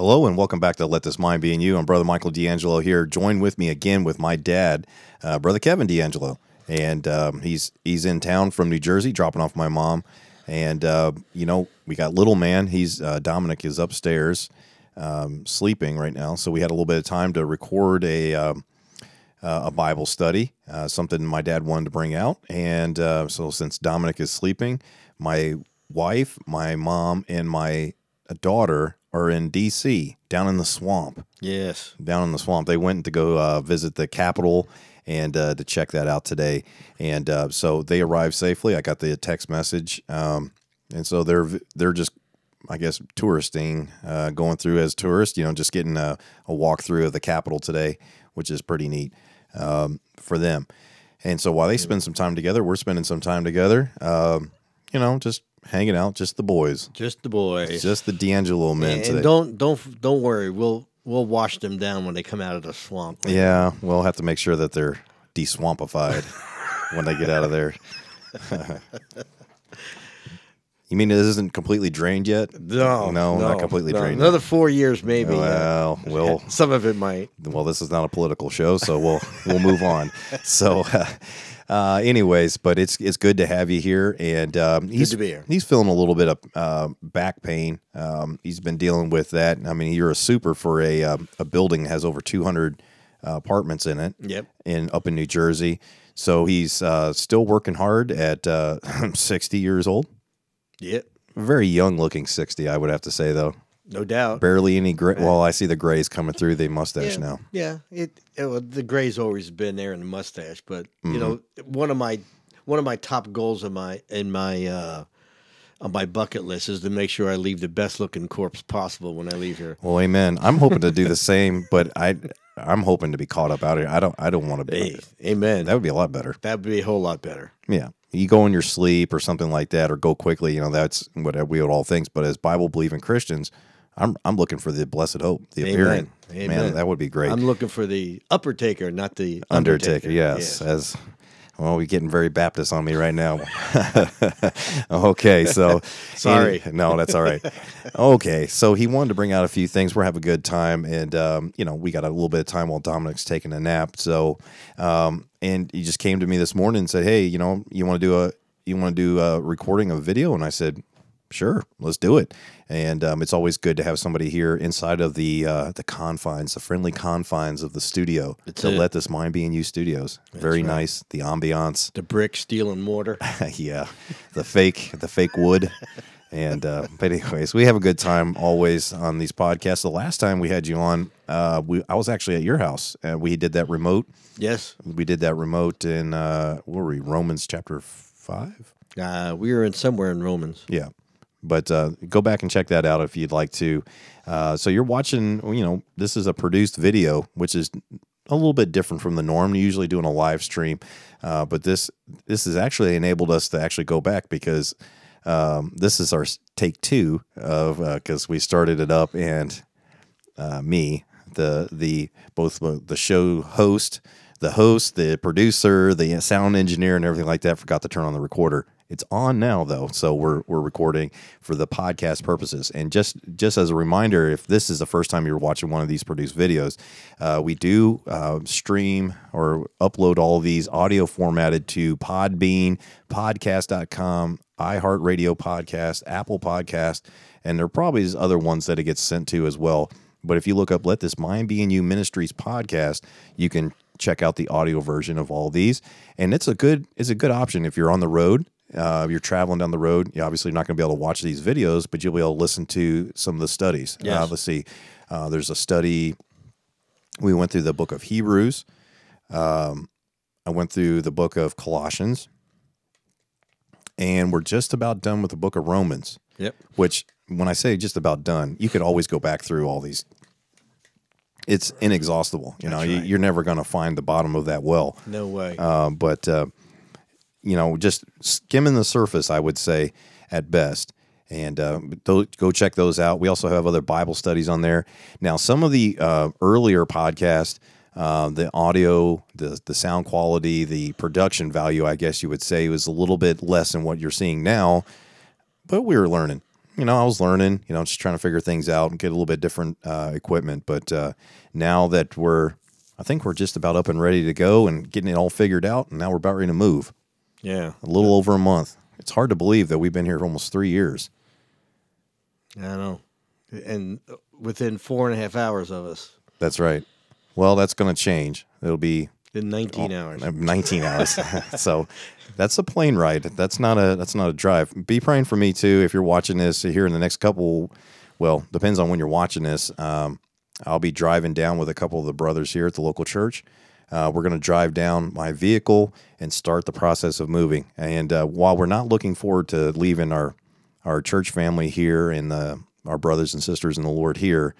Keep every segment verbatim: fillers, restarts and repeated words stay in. Hello and welcome back to Let This Mind Be in You. I'm Brother Michael D'Angelo here. Join with me again with my dad, uh, Brother Kevin D'Angelo. And um, he's he's in town from New Jersey, dropping off my mom. And, uh, you know, we got little man. He's uh, Dominic is upstairs um, sleeping right now. So we had a little bit of time to record a um, uh, a Bible study, uh, something my dad wanted to bring out. And uh, so since Dominic is sleeping, my wife, my mom, and my daughter are in D C down in the swamp. Yes. Down in the swamp. They went to go uh, visit the Capitol and uh, to check that out today. And uh, so they arrived safely. I got the text message. Um, and so they're they're just, I guess, touristing, uh, going through as tourists, you know, just getting a, a walkthrough of the Capitol today, which is pretty neat um, for them. And so while they spend some time together, we're spending some time together, um, you know, just hanging out, just the boys, just the boys, just the D'Angelo men. And today. Don't don't don't worry, we'll we'll wash them down when they come out of the swamp. Yeah, we'll have to make sure that they're de-swampified when they get out of there. You mean it isn't completely drained yet? No, no, no not completely no. drained. Another yet. four years, maybe. Well, yeah. we'll some of it might. Well, this is not a political show, so we'll we'll move on. So. Uh, Uh, anyways, but it's it's good to have you here, and um, he's here. He's feeling a little bit of uh, back pain. Um, he's been dealing with that. I mean, you're a super for a um, a building that has over two hundred uh, apartments in it. Yep. In up in New Jersey, so he's uh, still working hard at uh, sixty years old. Yep. Very young looking sixty, I would have to say though. No doubt. Barely any gray. Well, I see the grays coming through the mustache yeah, now. Yeah, it, it well, the gray's always been there in the mustache, but mm-hmm. you know, one of my one of my top goals in my in my uh, on my bucket list is to make sure I leave the best looking corpse possible when I leave here. Well, amen. I'm hoping to do the same, but I I'm hoping to be caught up out here. I don't I don't want to be. Hey, amen. That would be a lot better. That would be a whole lot better. Yeah. You go in your sleep or something like that, or go quickly. You know, that's what we would all think. But as Bible believing Christians. I'm I'm looking for the blessed hope, the Amen. appearing. Amen. Man, that would be great. I'm looking for the upper taker, not the undertaker. undertaker yes, yes, as well, we're getting very Baptist on me right now. Okay, so sorry. And, no, that's all right. Okay, so he wanted to bring out a few things. We're having a good time, and um, you know, we got a little bit of time while Dominic's taking a nap. So, um, and he just came to me this morning and said, "Hey, you know, you want to do a you want to do a recording of a video?" And I said, "Sure, let's do it." And um, it's always good to have somebody here inside of the uh, the confines, the friendly confines of the studio. That's to it. Let This Mind Be in You Studios. That's Very right. nice. The ambiance, the brick, steel, and mortar. Yeah, the fake, the fake wood. And uh, but anyways, we have a good time always on these podcasts. The last time we had you on, uh, we I was actually at your house, and we did that remote. Yes, we did that remote in uh, what were we? Romans chapter five. Uh, we were in somewhere in Romans. Yeah. But uh, go back and check that out if you'd like to. Uh, so you're watching, you know, this is a produced video, which is a little bit different from the norm. You're usually doing a live stream, uh, but this this has actually enabled us to actually go back because um, this is our take two of because uh, we started it up and uh, me, the the both the show host, the host, the producer, the sound engineer, and everything like that forgot to turn on the recorder. It's on now, though, so we're we're recording for the podcast purposes. And just, just as a reminder, if this is the first time you're watching one of these produced videos, uh, we do uh, stream or upload all these audio formatted to Podbean, Podcast dot com, iHeartRadio Podcast, Apple Podcast, and there probably is other ones that it gets sent to as well. But if you look up Let This Mind Be in You Ministries Podcast, you can check out the audio version of all these. And it's a good it's a good option if you're on the road. Uh, you're traveling down the road. You obviously, you're not going to be able to watch these videos, but you'll be able to listen to some of the studies. Yes. Uh, let's see. Uh, there's a study. We went through the book of Hebrews. Um, I went through the book of Colossians. And we're just about done with the book of Romans. Yep. Which, when I say just about done, you could always go back through all these. It's inexhaustible. You That's know, right. You're never going to find the bottom of that well. No way. Uh, but... Uh, You know, just skimming the surface, I would say, at best. And uh, go check those out. We also have other Bible studies on there. Now, some of the uh, earlier podcasts, uh, the audio, the the sound quality, the production value, I guess you would say, was a little bit less than what you're seeing now. But we were learning. you know, I was learning, you know, just trying to figure things out and get a little bit different uh, equipment. But uh, now that we're, I think we're just about up and ready to go and getting it all figured out. And now we're about ready to move. Yeah. A little yeah. over a month. It's hard to believe that we've been here for almost three years. I know. And within four and a half hours of us. That's right. Well, that's going to change. It'll be. In nineteen oh, hours. nineteen hours. So that's a plane ride. That's not a that's not a drive. Be praying for me, too, if you're watching this here in the next couple, well, depends on when you're watching this. Um, I'll be driving down with a couple of the brothers here at the local church. Uh, we're going to drive down my vehicle and start the process of moving. And uh, while we're not looking forward to leaving our, our church family here and the, our brothers and sisters in the Lord here,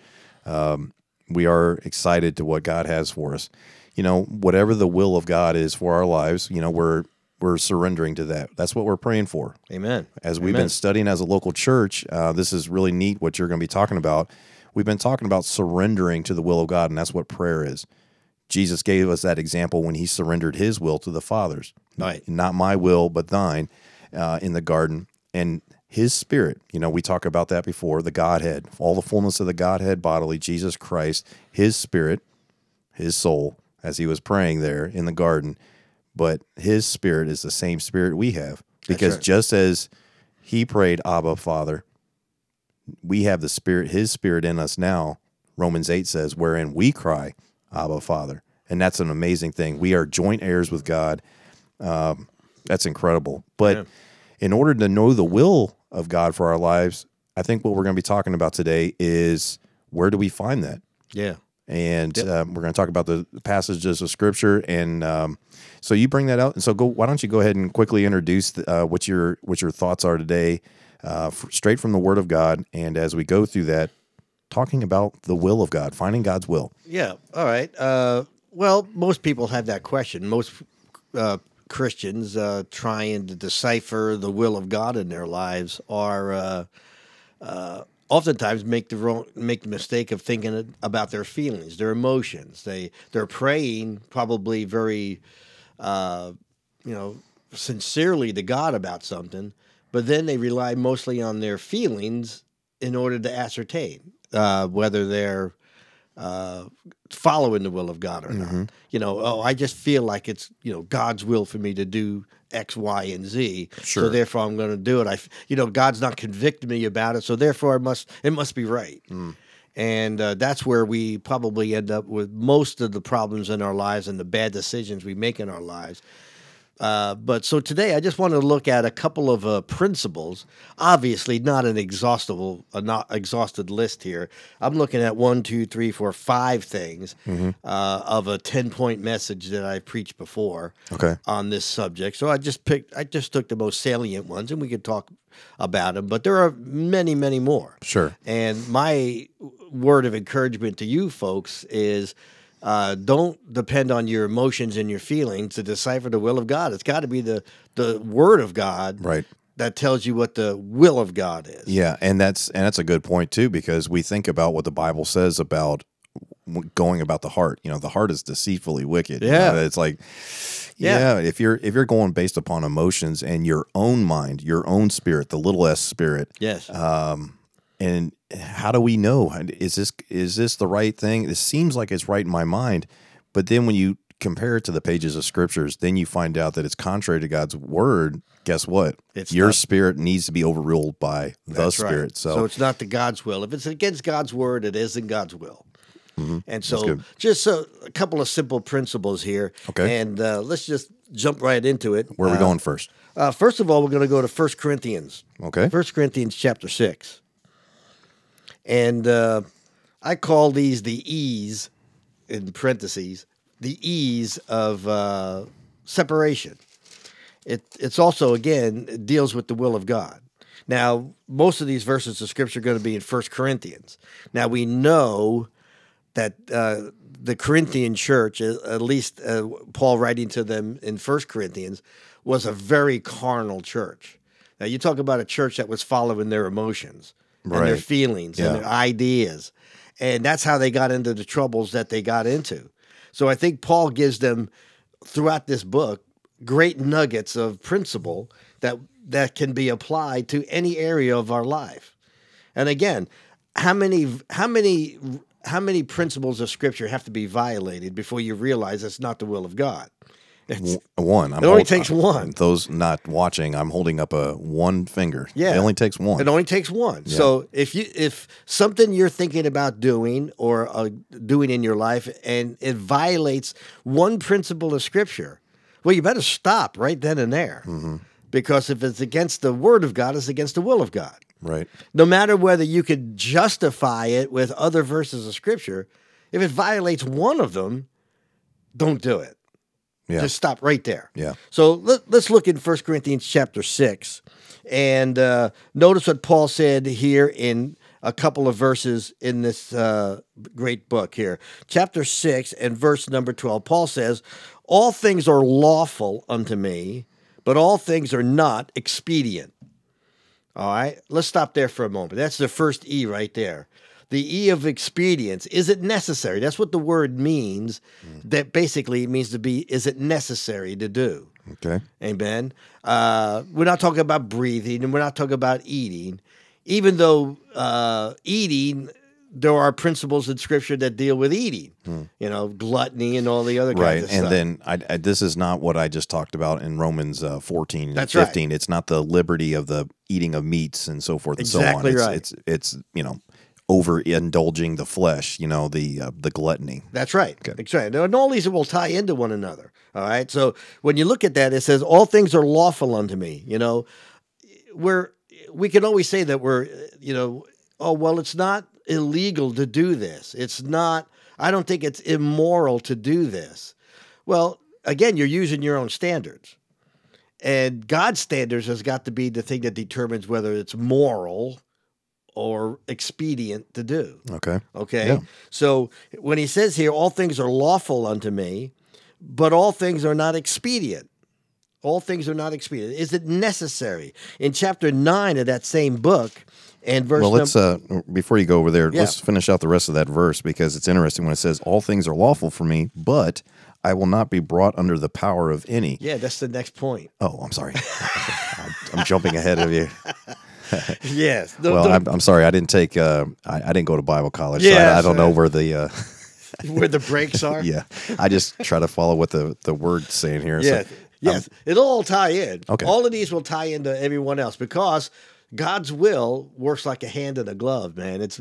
um, we are excited to what God has for us. You know, whatever the will of God is for our lives, you know, we're we're surrendering to that. That's what we're praying for. Amen. As we've Amen. been studying as a local church, uh, this is really neat what you're going to be talking about. We've been talking about surrendering to the will of God, and that's what prayer is. Jesus gave us that example when he surrendered his will to the Father's. Right. Not my will, but thine, uh, in the garden. And his spirit, you know, we talked about that before, the Godhead, all the fullness of the Godhead bodily, Jesus Christ, his spirit, his soul, as he was praying there in the garden. But his spirit is the same spirit we have. Because right. just as he prayed, Abba, Father, we have the spirit, his spirit in us now, Romans eight says, wherein we cry, Abba, Father. And that's an amazing thing. We are joint heirs with God. Um, that's incredible. But yeah. in order to know the will of God for our lives, I think what we're going to be talking about today is where do we find that? Yeah. And yep. um, we're going to talk about the passages of Scripture, and um, so you bring that out. And so, go. Why don't you go ahead and quickly introduce the, uh, what your what your thoughts are today, uh, f- straight from the Word of God. And as we go through that, talking about the will of God, finding God's will. Yeah. All right. Uh, well, most people have that question. Most uh, Christians uh, trying to decipher the will of God in their lives are. Uh, uh, Oftentimes, make the wrong, make the mistake of thinking about their feelings, their emotions. They they're praying probably very, uh, you know, sincerely to God about something, but then they rely mostly on their feelings in order to ascertain uh, whether they're uh, following the will of God or mm-hmm. not. You know, oh, I just feel like it's you know God's will for me to do X, Y, and Z. Sure. So therefore, I'm going to do it. I, you know, God's not convicting me about it. So therefore, it must it must be right. Mm. And uh, that's where we probably end up with most of the problems in our lives and the bad decisions we make in our lives. Uh, but so today, I just want to look at a couple of uh, principles. Obviously, not an exhaustible, uh, not exhausted list here. I'm looking at one, two, three, four, five things mm-hmm. uh, of a ten-point message that I preached before okay. on this subject. So I just picked, I just took the most salient ones, and we could talk about them. But there are many, many more. Sure. And my word of encouragement to you folks is. Uh, don't depend on your emotions and your feelings to decipher the will of God. It's got to be the, the Word of God right. that tells you what the will of God is. Yeah, and that's and that's a good point, too, because we think about what the Bible says about going about the heart. You know, the heart is deceitfully wicked. Yeah. You know, it's like, yeah, yeah, if you're if you're going based upon emotions and your own mind, your own spirit, the little s spirit. Yes. Um, and how do we know? Is this is this the right thing? It seems like it's right in my mind, but then when you compare it to the pages of Scriptures, then you find out that it's contrary to God's Word. Guess what? It's Your not, spirit needs to be overruled by the Spirit. Right. So, so it's not the God's will. If it's against God's Word, it isn't God's will. Mm-hmm. And so just a, a couple of simple principles here. Okay. And uh, let's just jump right into it. Where are we uh, going first? Uh, first of all, we're going to go to First Corinthians. Okay. First Corinthians chapter six. And uh, I call these the E's, in parentheses, the E's of uh, separation. It, it's also, again, it deals with the will of God. Now, most of these verses of Scripture are going to be in First Corinthians. Now, we know that uh, the Corinthian church, at least uh, Paul writing to them in First Corinthians, was a very carnal church. Now, you talk about a church that was following their emotions. Right. And their feelings yeah. and their ideas. And that's how they got into the troubles that they got into. So I think Paul gives them, throughout this book, great nuggets of principle that that can be applied to any area of our life. And again, how many, how many, how many principles of Scripture have to be violated before you realize it's not the will of God? It's, one. I'm it only hold, takes I'm, one. Those not watching, I'm holding up a one finger. Yeah. It only takes one. It only takes one. Yeah. So if you if something you're thinking about doing or uh, doing in your life and it violates one principle of Scripture, well, you better stop right then and there. Mm-hmm. Because if it's against the Word of God, it's against the will of God. Right. No matter whether you could justify it with other verses of Scripture, if it violates one of them, don't do it. Yeah. Just stop right there. Yeah. So let, let's look in First Corinthians chapter six and uh, notice what Paul said here in a couple of verses in this uh, great book here. Chapter six and verse number twelve, Paul says, "All things are lawful unto me, but all things are not expedient." All right? Let's stop there for a moment. That's the first E right there. The E of expedience. Is it necessary? That's what the word means. Mm. That basically means to be, is it necessary to do? Okay. Amen. Uh, we're not talking about breathing, and we're not talking about eating. Even though uh, eating, there are principles in Scripture that deal with eating. Mm. You know, gluttony and all the other kinds right. of and stuff. Right, and then I, I, this is not what I just talked about in Romans uh, fourteen and That's fifteen. Right. It's not the liberty of the eating of meats and so forth and exactly so on. It's, right. It's, it's, you know... overindulging the flesh, you know, the uh, the gluttony. That's right. Okay. That's right. And all these will tie into one another. All right. So when you look at that, it says, "All things are lawful unto me." You know, we're we can always say that we're, you know, oh well, it's not illegal to do this. It's not. I don't think it's immoral to do this. Well, again, you're using your own standards, and God's standards has got to be the thing that determines whether it's moral or expedient to do. Okay. Okay. Yeah. So when he says here, all things are lawful unto me, but all things are not expedient. All things are not expedient. Is it necessary? In chapter nine of that same book and verse Well, let's, num- uh, before you go over there, yeah. let's finish out the rest of that verse because it's interesting when it says, all things are lawful for me, but I will not be brought under the power of any. Yeah, that's the next point. Oh, I'm sorry. I'm, I'm jumping ahead of you. Yes. No, well, I'm, I'm sorry. I didn't take. Uh, I, I didn't go to Bible college. Yeah, so I, I don't right. know where the uh, where the breaks are. Yeah, I just try to follow what the the word's saying here. Yeah. So, yes, um, it'll all tie in. Okay. All of these will tie into everyone else because God's will works like a hand in a glove, man. It's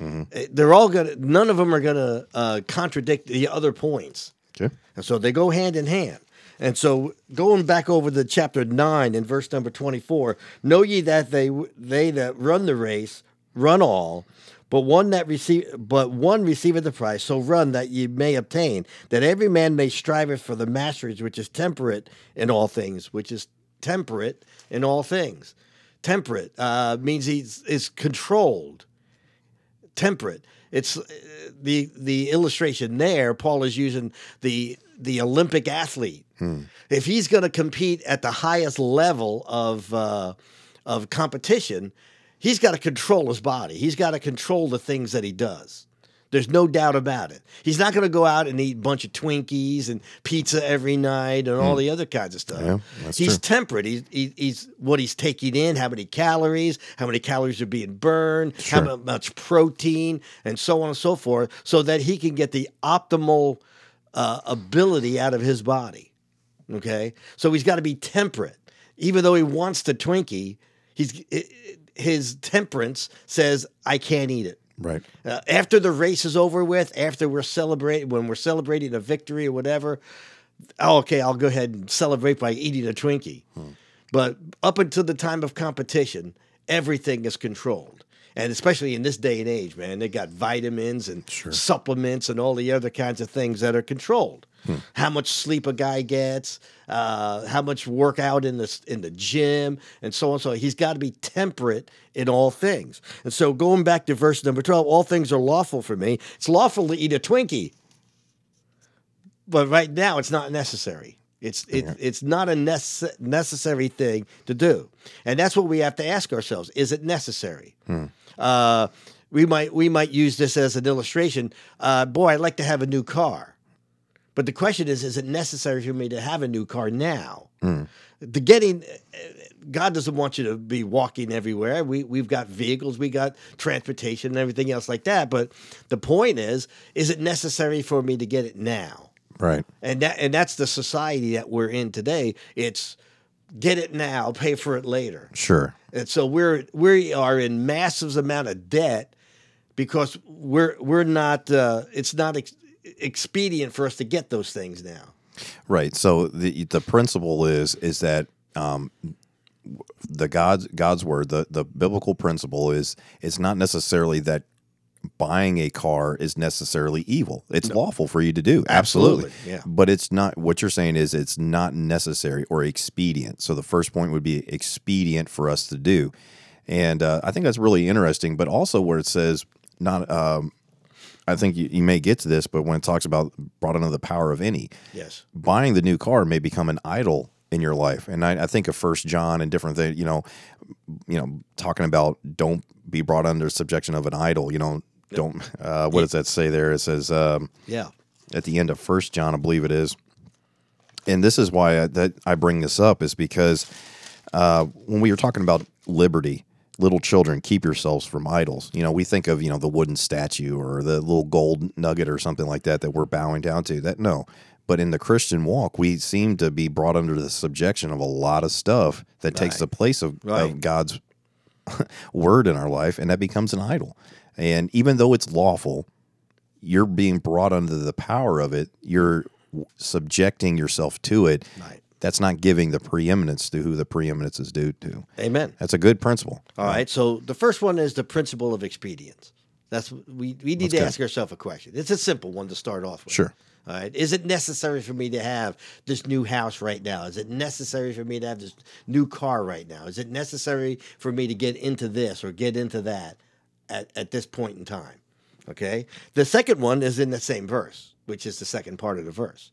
mm-hmm. they're all gonna. None of them are gonna uh, contradict the other points. Okay. And so they go hand in hand. And so going back over to chapter nine and verse number twenty-four, know ye that they they that run the race run all, but one that receive but one receiveth the prize, so run that ye may obtain, that every man may strive for the masteries which is temperate in all things, which is temperate in all things. Temperate uh, means he's is controlled. Temperate. It's uh, the the illustration there, Paul is using the the Olympic athlete. Hmm. If he's going to compete at the highest level of uh, of competition, he's got to control his body. He's got to control the things that he does. There's no doubt about it. He's not going to go out and eat a bunch of Twinkies and pizza every night and all mm. the other kinds of stuff. Yeah, that's he's true. Temperate. He's, he, he's what he's taking in, how many calories, how many calories are being burned, sure. how much protein, and so on and so forth, so that he can get the optimal uh, ability out of his body. Okay? So he's got to be temperate. Even though he wants the Twinkie, he's, his temperance says, I can't eat it. Right. Uh, after the race is over with, after we're celebrating, when we're celebrating a victory or whatever, oh, okay, I'll go ahead and celebrate by eating a Twinkie. Hmm. But up until the time of competition, everything is controlled. And especially in this day and age, man, they got vitamins and sure. supplements and all the other kinds of things that are controlled. Hmm. How much sleep a guy gets, uh, how much workout in the, in the gym, and so on. So he's got to be temperate in all things. And so going back to verse number twelve, all things are lawful for me. It's lawful to eat a Twinkie, but right now it's not necessary. It's it, yeah. it's not a nece- necessary thing to do. And that's what we have to ask ourselves. Is it necessary? Hmm. Uh, we might we might use this as an illustration. Uh, boy, I'd like to have a new car. But the question is, is it necessary for me to have a new car now? Mm. The getting God doesn't want you to be walking everywhere. We, we've got vehicles, we got transportation and everything else like that. But the point is, is it necessary for me to get it now? Right. And that, and that's the society that we're in today. It's get it now, pay for it later. Sure. And so we're, we are in massive amount of debt because we're, we're not, uh, it's not ex- expedient for us to get those things now. Right. So the, the principle is, is that, um, the God's God's word, the, the biblical principle is, it's not necessarily that buying a car is necessarily evil. It's no. lawful for you to do. Absolutely. Absolutely. Yeah. But it's not, what you're saying is it's not necessary or expedient. So the first point would be expedient for us to do. And uh, I think that's really interesting, but also where it says not, um, I think you, you may get to this, but when it talks about brought under the power of any, yes, buying the new car may become an idol in your life. And I, I think of First John and different things, you know, you know, talking about don't be brought under subjection of an idol, you know, don't, uh, what does that say there? It says, um, yeah, at the end of First John, I believe it is. And this is why I, that I bring this up is because, uh, when we were talking about liberty, little children, keep yourselves from idols. You know, we think of, you know, the wooden statue or the little gold nugget or something like that, that we're bowing down to that. No, but in the Christian walk, we seem to be brought under the subjection of a lot of stuff that right. takes the place of, right. of God's word in our life, and that becomes an idol. And even though it's lawful, you're being brought under the power of it. You're subjecting yourself to it. Right. That's not giving the preeminence to who the preeminence is due to. Amen. That's a good principle. All right. right. So the first one is the principle of expedience. That's we, we need That's to good. ask ourselves a question. It's a simple one to start off with. Sure. All right. Is it necessary for me to have this new house right now? Is it necessary for me to have this new car right now? Is it necessary for me to get into this or get into that at, at this point in time? Okay. The second one is in the same verse, which is the second part of the verse,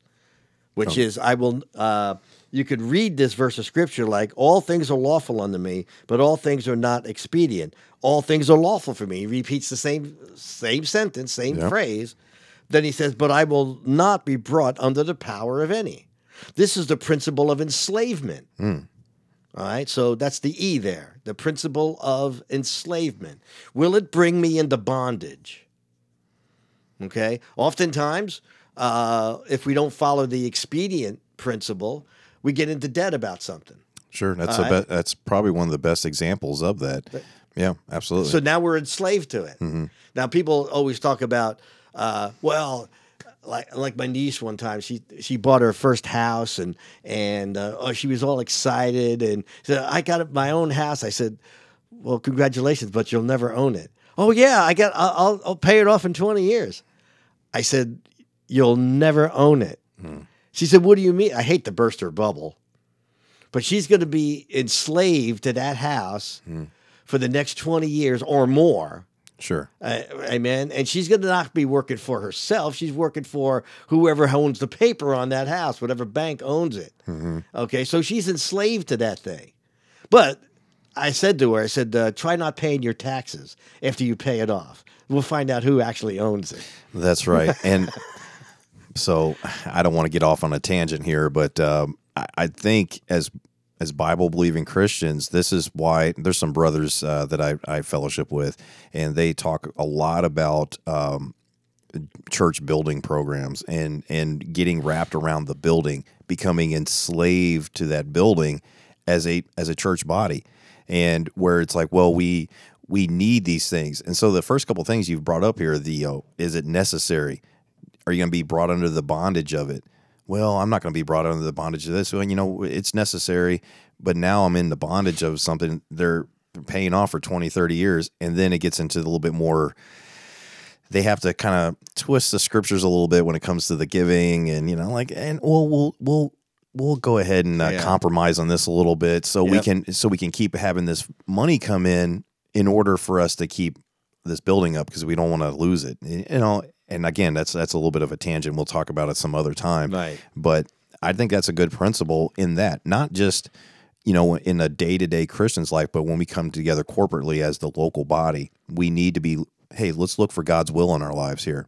which oh. is I will, uh, you could read this verse of scripture like, all things are lawful unto me, but all things are not expedient. All things are lawful for me. He repeats the same, same sentence, same yep. phrase. Then he says, but I will not be brought under the power of any. This is the principle of enslavement. Mm. All right, so that's the E there, the principle of enslavement. Will it bring me into bondage? Okay, oftentimes, uh, if we don't follow the expedient principle, we get into debt about something. Sure, that's, a right? be- that's probably one of the best examples of that. But, yeah, absolutely. So now we're enslaved to it. Mm-hmm. Now people always talk about, Uh, well, like like my niece one time, she she bought her first house and and uh, oh, she was all excited and said, I got my own house. I said, well, congratulations, but you'll never own it. Oh yeah, I got I'll I'll pay it off in twenty years. I said, you'll never own it. Hmm. She said, what do you mean? I hate to burst her bubble, but she's going to be enslaved to that house hmm. for the next twenty years or more. Sure. Uh, amen. And she's going to not be working for herself. She's working for whoever owns the paper on that house, whatever bank owns it. Mm-hmm. Okay. So she's enslaved to that thing. But I said to her, I said, uh, try not paying your taxes after you pay it off. We'll find out who actually owns it. That's right. And so I don't want to get off on a tangent here, but um, I, I think as As Bible-believing Christians, this is why there's some brothers uh, that I, I fellowship with, and they talk a lot about um, church building programs and and getting wrapped around the building, becoming enslaved to that building as a as a church body, and where it's like, well, we we need these things, and so the first couple of things you've brought up here, the oh, is it necessary? Are you going to be brought under the bondage of it? Well, I'm not going to be brought under the bondage of this. Well, you know, it's necessary, but now I'm in the bondage of something they're paying off for twenty, thirty years, and then it gets into a little bit more. They have to kind of twist the scriptures a little bit when it comes to the giving, and you know, like, and well, we'll we'll we'll go ahead and uh, yeah. compromise on this a little bit, so yep. we can so we can keep having this money come in in order for us to keep this building up because we don't want to lose it, you know. And again, that's that's a little bit of a tangent. We'll talk about it some other time. Right. But I think that's a good principle in that, not just, you know, in a day-to-day Christian's life, but when we come together corporately as the local body, we need to be, hey, let's look for God's will in our lives here.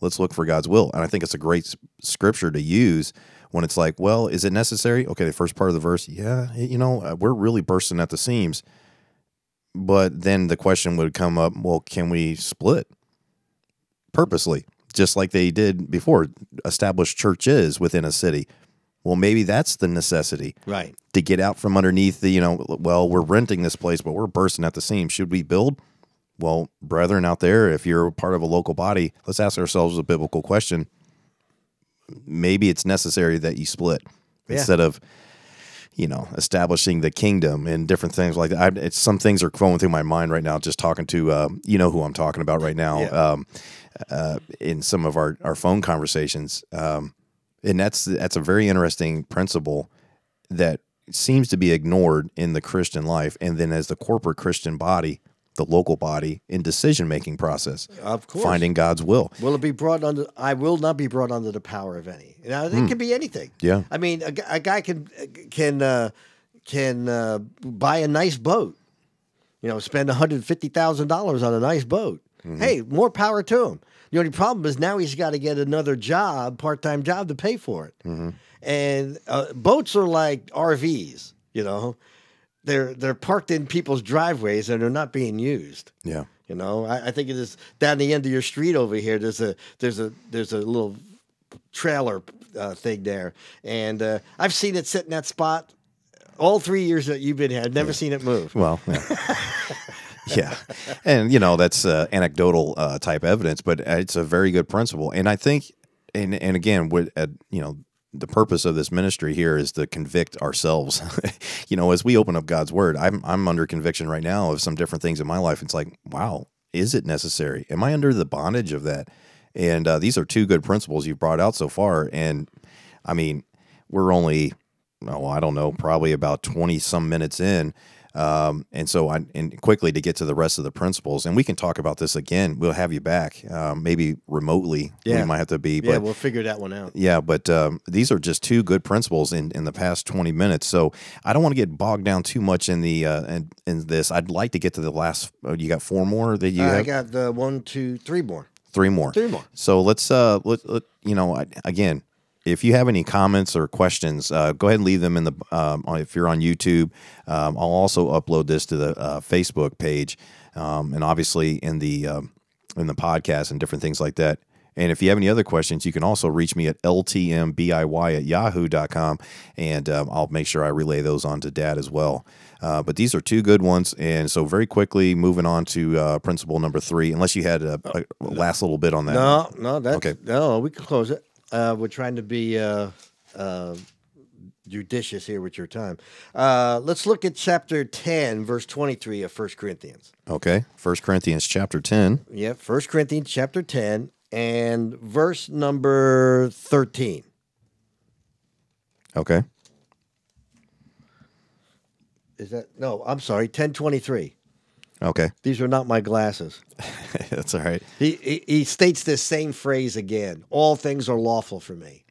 Let's look for God's will. And I think it's a great scripture to use when it's like, well, is it necessary? Okay, the first part of the verse, yeah, you know, we're really bursting at the seams. But then the question would come up, well, can we split purposely? Just like they did before, establish churches within a city. Well, maybe that's the necessity, right? To get out from underneath the, you know, well, we're renting this place, but we're bursting at the seams. Should we build? Well, brethren out there, if you're part of a local body, let's ask ourselves a biblical question. Maybe it's necessary that you split yeah. instead of, you know, establishing the kingdom and different things like that. I, it's, some things are going through my mind right now, just talking to, uh, you know who I'm talking about right now yeah. um, uh, in some of our, our phone conversations. Um, and that's that's a very interesting principle that seems to be ignored in the Christian life. And then as the corporate Christian body, the local body in decision-making process, of course, finding God's will. Will it be brought under? I will not be brought under the power of any. Now, it mm. can be anything. Yeah, I mean, a, a guy can can uh, can uh, buy a nice boat. You know, spend one hundred fifty thousand dollars on a nice boat. Mm-hmm. Hey, more power to him. The only problem is now he's got to get another job, part-time job, to pay for it. Mm-hmm. And uh, boats are like R Vs, you know. They're they're parked in people's driveways and they're not being used. Yeah, you know, I, I think it is down the end of your street over here. There's a there's a there's a little trailer uh, thing there, and uh, I've seen it sit in that spot all three years that you've been here. I've never yeah. seen it move. Well, yeah, yeah. And you know that's uh, anecdotal uh, type evidence, but it's a very good principle. And I think, and and again, with uh, you know. the purpose of this ministry here is to convict ourselves. You know, as we open up God's word, I'm I'm under conviction right now of some different things in my life. It's like, wow, is it necessary? Am I under the bondage of that? And uh, these are two good principles you've brought out so far. And I mean, we're only, oh, I don't know, probably about twenty some minutes in. Um, and so I, and quickly to get to the rest of the principles, and we can talk about this again. We'll have you back, um, maybe remotely. Yeah. We might have to be, but yeah, we'll figure that one out. Yeah. But, um, these are just two good principles in, in the past twenty minutes. So I don't want to get bogged down too much in the, uh, in, in this. I'd like to get to the last, oh, you got four more that you uh, have? I got the one, two, three more, three more, three more. So let's, uh, let, let you know, I, again, if you have any comments or questions, uh, go ahead and leave them in the. Um, if you're on YouTube, um, I'll also upload this to the uh, Facebook page, um, and obviously in the um, in the podcast and different things like that. And if you have any other questions, you can also reach me at L T M B I Y at yahoo dot com, and um, I'll make sure I relay those on to Dad as well. Uh, but these are two good ones, and so very quickly moving on to uh, principle number three. Unless you had a, a last little bit on that. No, no, that's okay. No, we can close it. Uh, we're trying to be uh, uh, judicious here with your time. Uh, let's look at chapter ten, verse twenty-three of First Corinthians. Okay, First Corinthians chapter ten. Yeah, First Corinthians chapter ten and verse number thirteen. Okay. Is that, no, I'm sorry, ten twenty-three. Okay. These are not my glasses. That's all right. He, he he states this same phrase again. All things are lawful for me.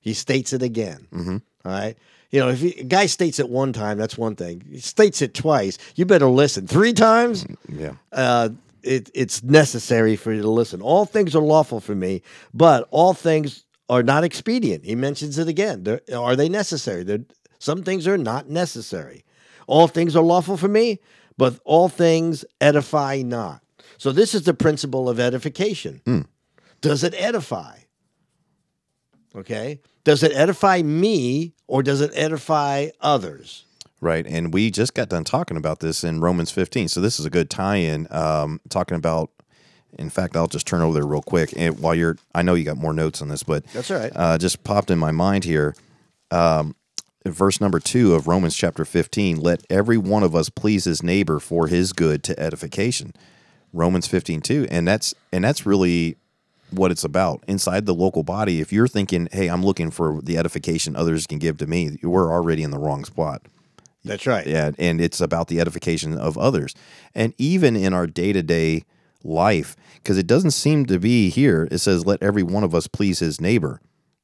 He states it again. Mm-hmm. All right. You know, if he, a guy states it one time, that's one thing. He states it twice. You better listen. Three times? Yeah. Uh, it, it's necessary for you to listen. All things are lawful for me, but all things are not expedient. He mentions it again. They're, are they necessary? They're, some things are not necessary. All things are lawful for me, but all things edify not. So this is the principle of edification. Mm. Does it edify? Okay. Does it edify me or does it edify others? Right. And we just got done talking about this in Romans fifteen. So this is a good tie-in, um, talking about, in fact, I'll just turn over there real quick. And while you're, I know you got more notes on this, but that's all right. Uh, just popped in my mind here. Um, Verse number two of Romans chapter fifteen, let every one of us please his neighbor for his good to edification. Romans fifteen two, and that's and that's really what it's about. Inside the local body, if you're thinking, hey, I'm looking for the edification others can give to me, we're already in the wrong spot. That's right. Yeah, and it's about the edification of others. And even in our day-to-day life, because it doesn't seem to be here, it says, let every one of us please his neighbor.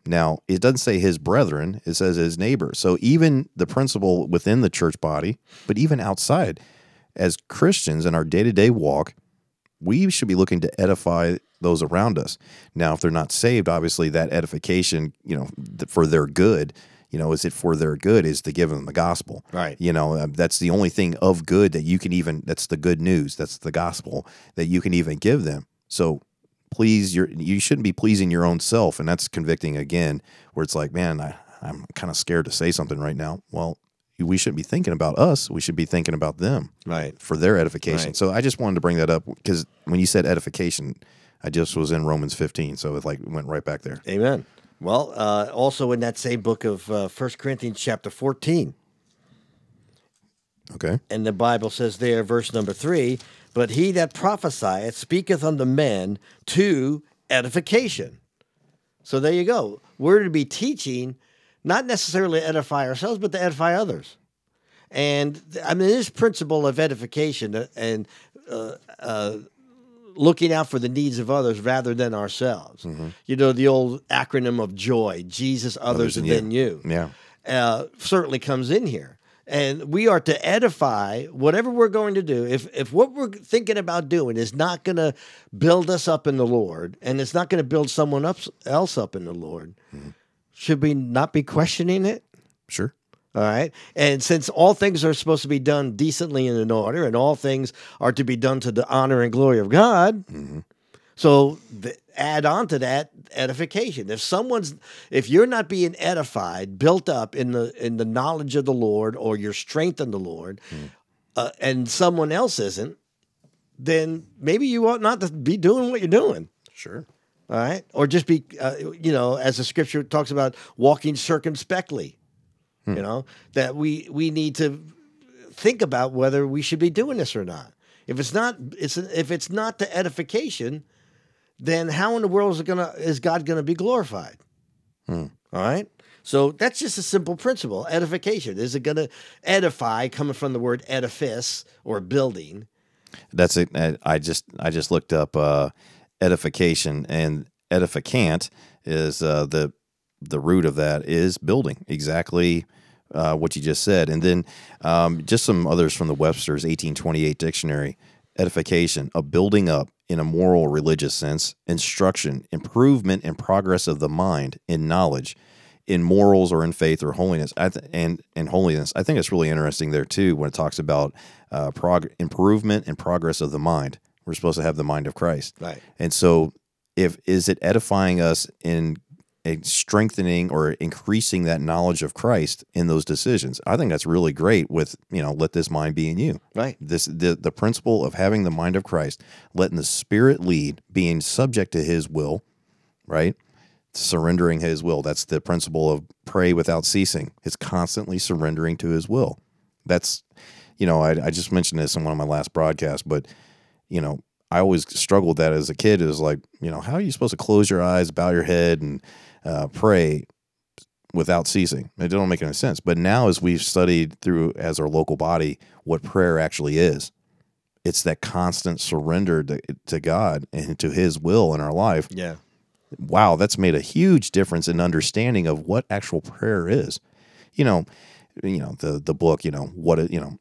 Now, it doesn't say his brethren, it says his neighbor. So even the principle within the church body, but even outside, as Christians in our day-to-day walk, we should be looking to edify those around us. Now, if they're not saved, obviously that edification, you know, for their good, you know, is it for their good is to give them the gospel. Right. You know, that's the only thing of good that you can even, that's the good news, that's the gospel that you can even give them. So please, your, you shouldn't be pleasing your own self. And that's convicting again, where it's like, man, I, I'm kind of scared to say something right now. Well, we shouldn't be thinking about us. We should be thinking about them, right, for their edification. Right. So I just wanted to bring that up because when you said edification, I just was in Romans fifteen. So it like went right back there. Amen. Well, uh, also in that same book of uh, First Corinthians chapter fourteen. Okay. And the Bible says there, verse number three, but he that prophesieth speaketh unto men to edification. So there you go. We're to be teaching not necessarily edify ourselves, but to edify others. And I mean, this principle of edification and uh, uh, looking out for the needs of others rather than ourselves. Mm-hmm. You know, the old acronym of J O Y, Jesus, others, others and then you, you yeah. uh, certainly comes in here. And we are to edify whatever we're going to do. If if what we're thinking about doing is not going to build us up in the Lord, and it's not going to build someone up, else up in the Lord, mm-hmm. should we not be questioning it? Sure. All right. And since all things are supposed to be done decently and in order, and all things are to be done to the honor and glory of God, mm-hmm. so the, add on to that edification. If someone's, if you're not being edified, built up in the in the knowledge of the Lord or your strength in the Lord, mm-hmm. uh, and someone else isn't, then maybe you ought not to be doing what you're doing. Sure. All right, or just be, uh, you know, as the scripture talks about walking circumspectly, hmm. you know, that we, we need to think about whether we should be doing this or not. If it's not, it's if it's not the edification, then how in the world is it gonna is God gonna be glorified? Hmm. All right, so that's just a simple principle: edification. Is it gonna edify, coming from the word edifice or building? That's it. I just I just looked up. Uh, Edification and edificant is uh, the the root of that is building, exactly uh, what you just said. And then um, just some others from the Webster's eighteen twenty-eight dictionary: edification, a building up in a moral, religious sense, instruction, improvement, and progress of the mind in knowledge, in morals, or in faith or holiness. I th- and and holiness. I think it's really interesting there too when it talks about uh, prog- improvement and progress of the mind. We're supposed to have the mind of Christ. Right. And so if is it edifying us in strengthening or increasing that knowledge of Christ in those decisions? I think that's really great with, you know, let this mind be in you. Right. This the, the principle of having the mind of Christ, letting the Spirit lead, being subject to his will, right? Surrendering his will. That's the principle of pray without ceasing. It's constantly surrendering to his will. That's, you know, I, I just mentioned this in one of my last broadcasts, but you know, I always struggled with that as a kid. It was like, you know, how are you supposed to close your eyes, bow your head, and uh, pray without ceasing? It don't make any sense. But now as we've studied through as our local body what prayer actually is, it's that constant surrender to, to God and to his will in our life. Yeah. Wow, that's made a huge difference in understanding of what actual prayer is. You know, you know the the book, you know, what it, you know,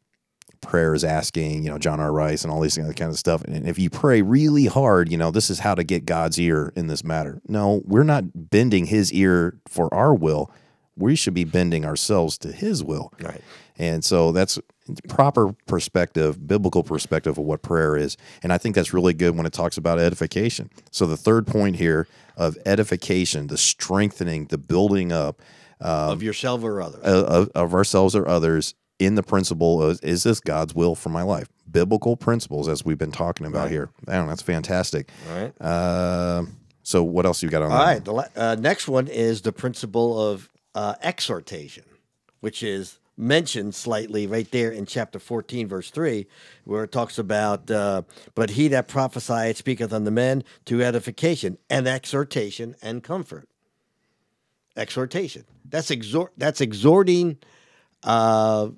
prayer is asking, you know, John R. Rice and all these kind of stuff. And if you pray really hard, you know, this is how to get God's ear in this matter. No, we're not bending his ear for our will. We should be bending ourselves to his will. Right. And so that's proper perspective, biblical perspective of what prayer is. And I think that's really good when it talks about edification. So the third point here of edification, the strengthening, the building up um, of yourself or others, of, of ourselves or others, in the principle of, is this God's will for my life? Biblical principles, as we've been talking about right. here. I don't know, that's fantastic. All right. Uh, so what else you got on All that? All right, the uh, next one is the principle of uh, exhortation, which is mentioned slightly right there in chapter fourteen, verse three, where it talks about, uh, but he that prophesieth speaketh unto men to edification and exhortation and comfort. Exhortation. That's, exhort- that's exhorting... Uh,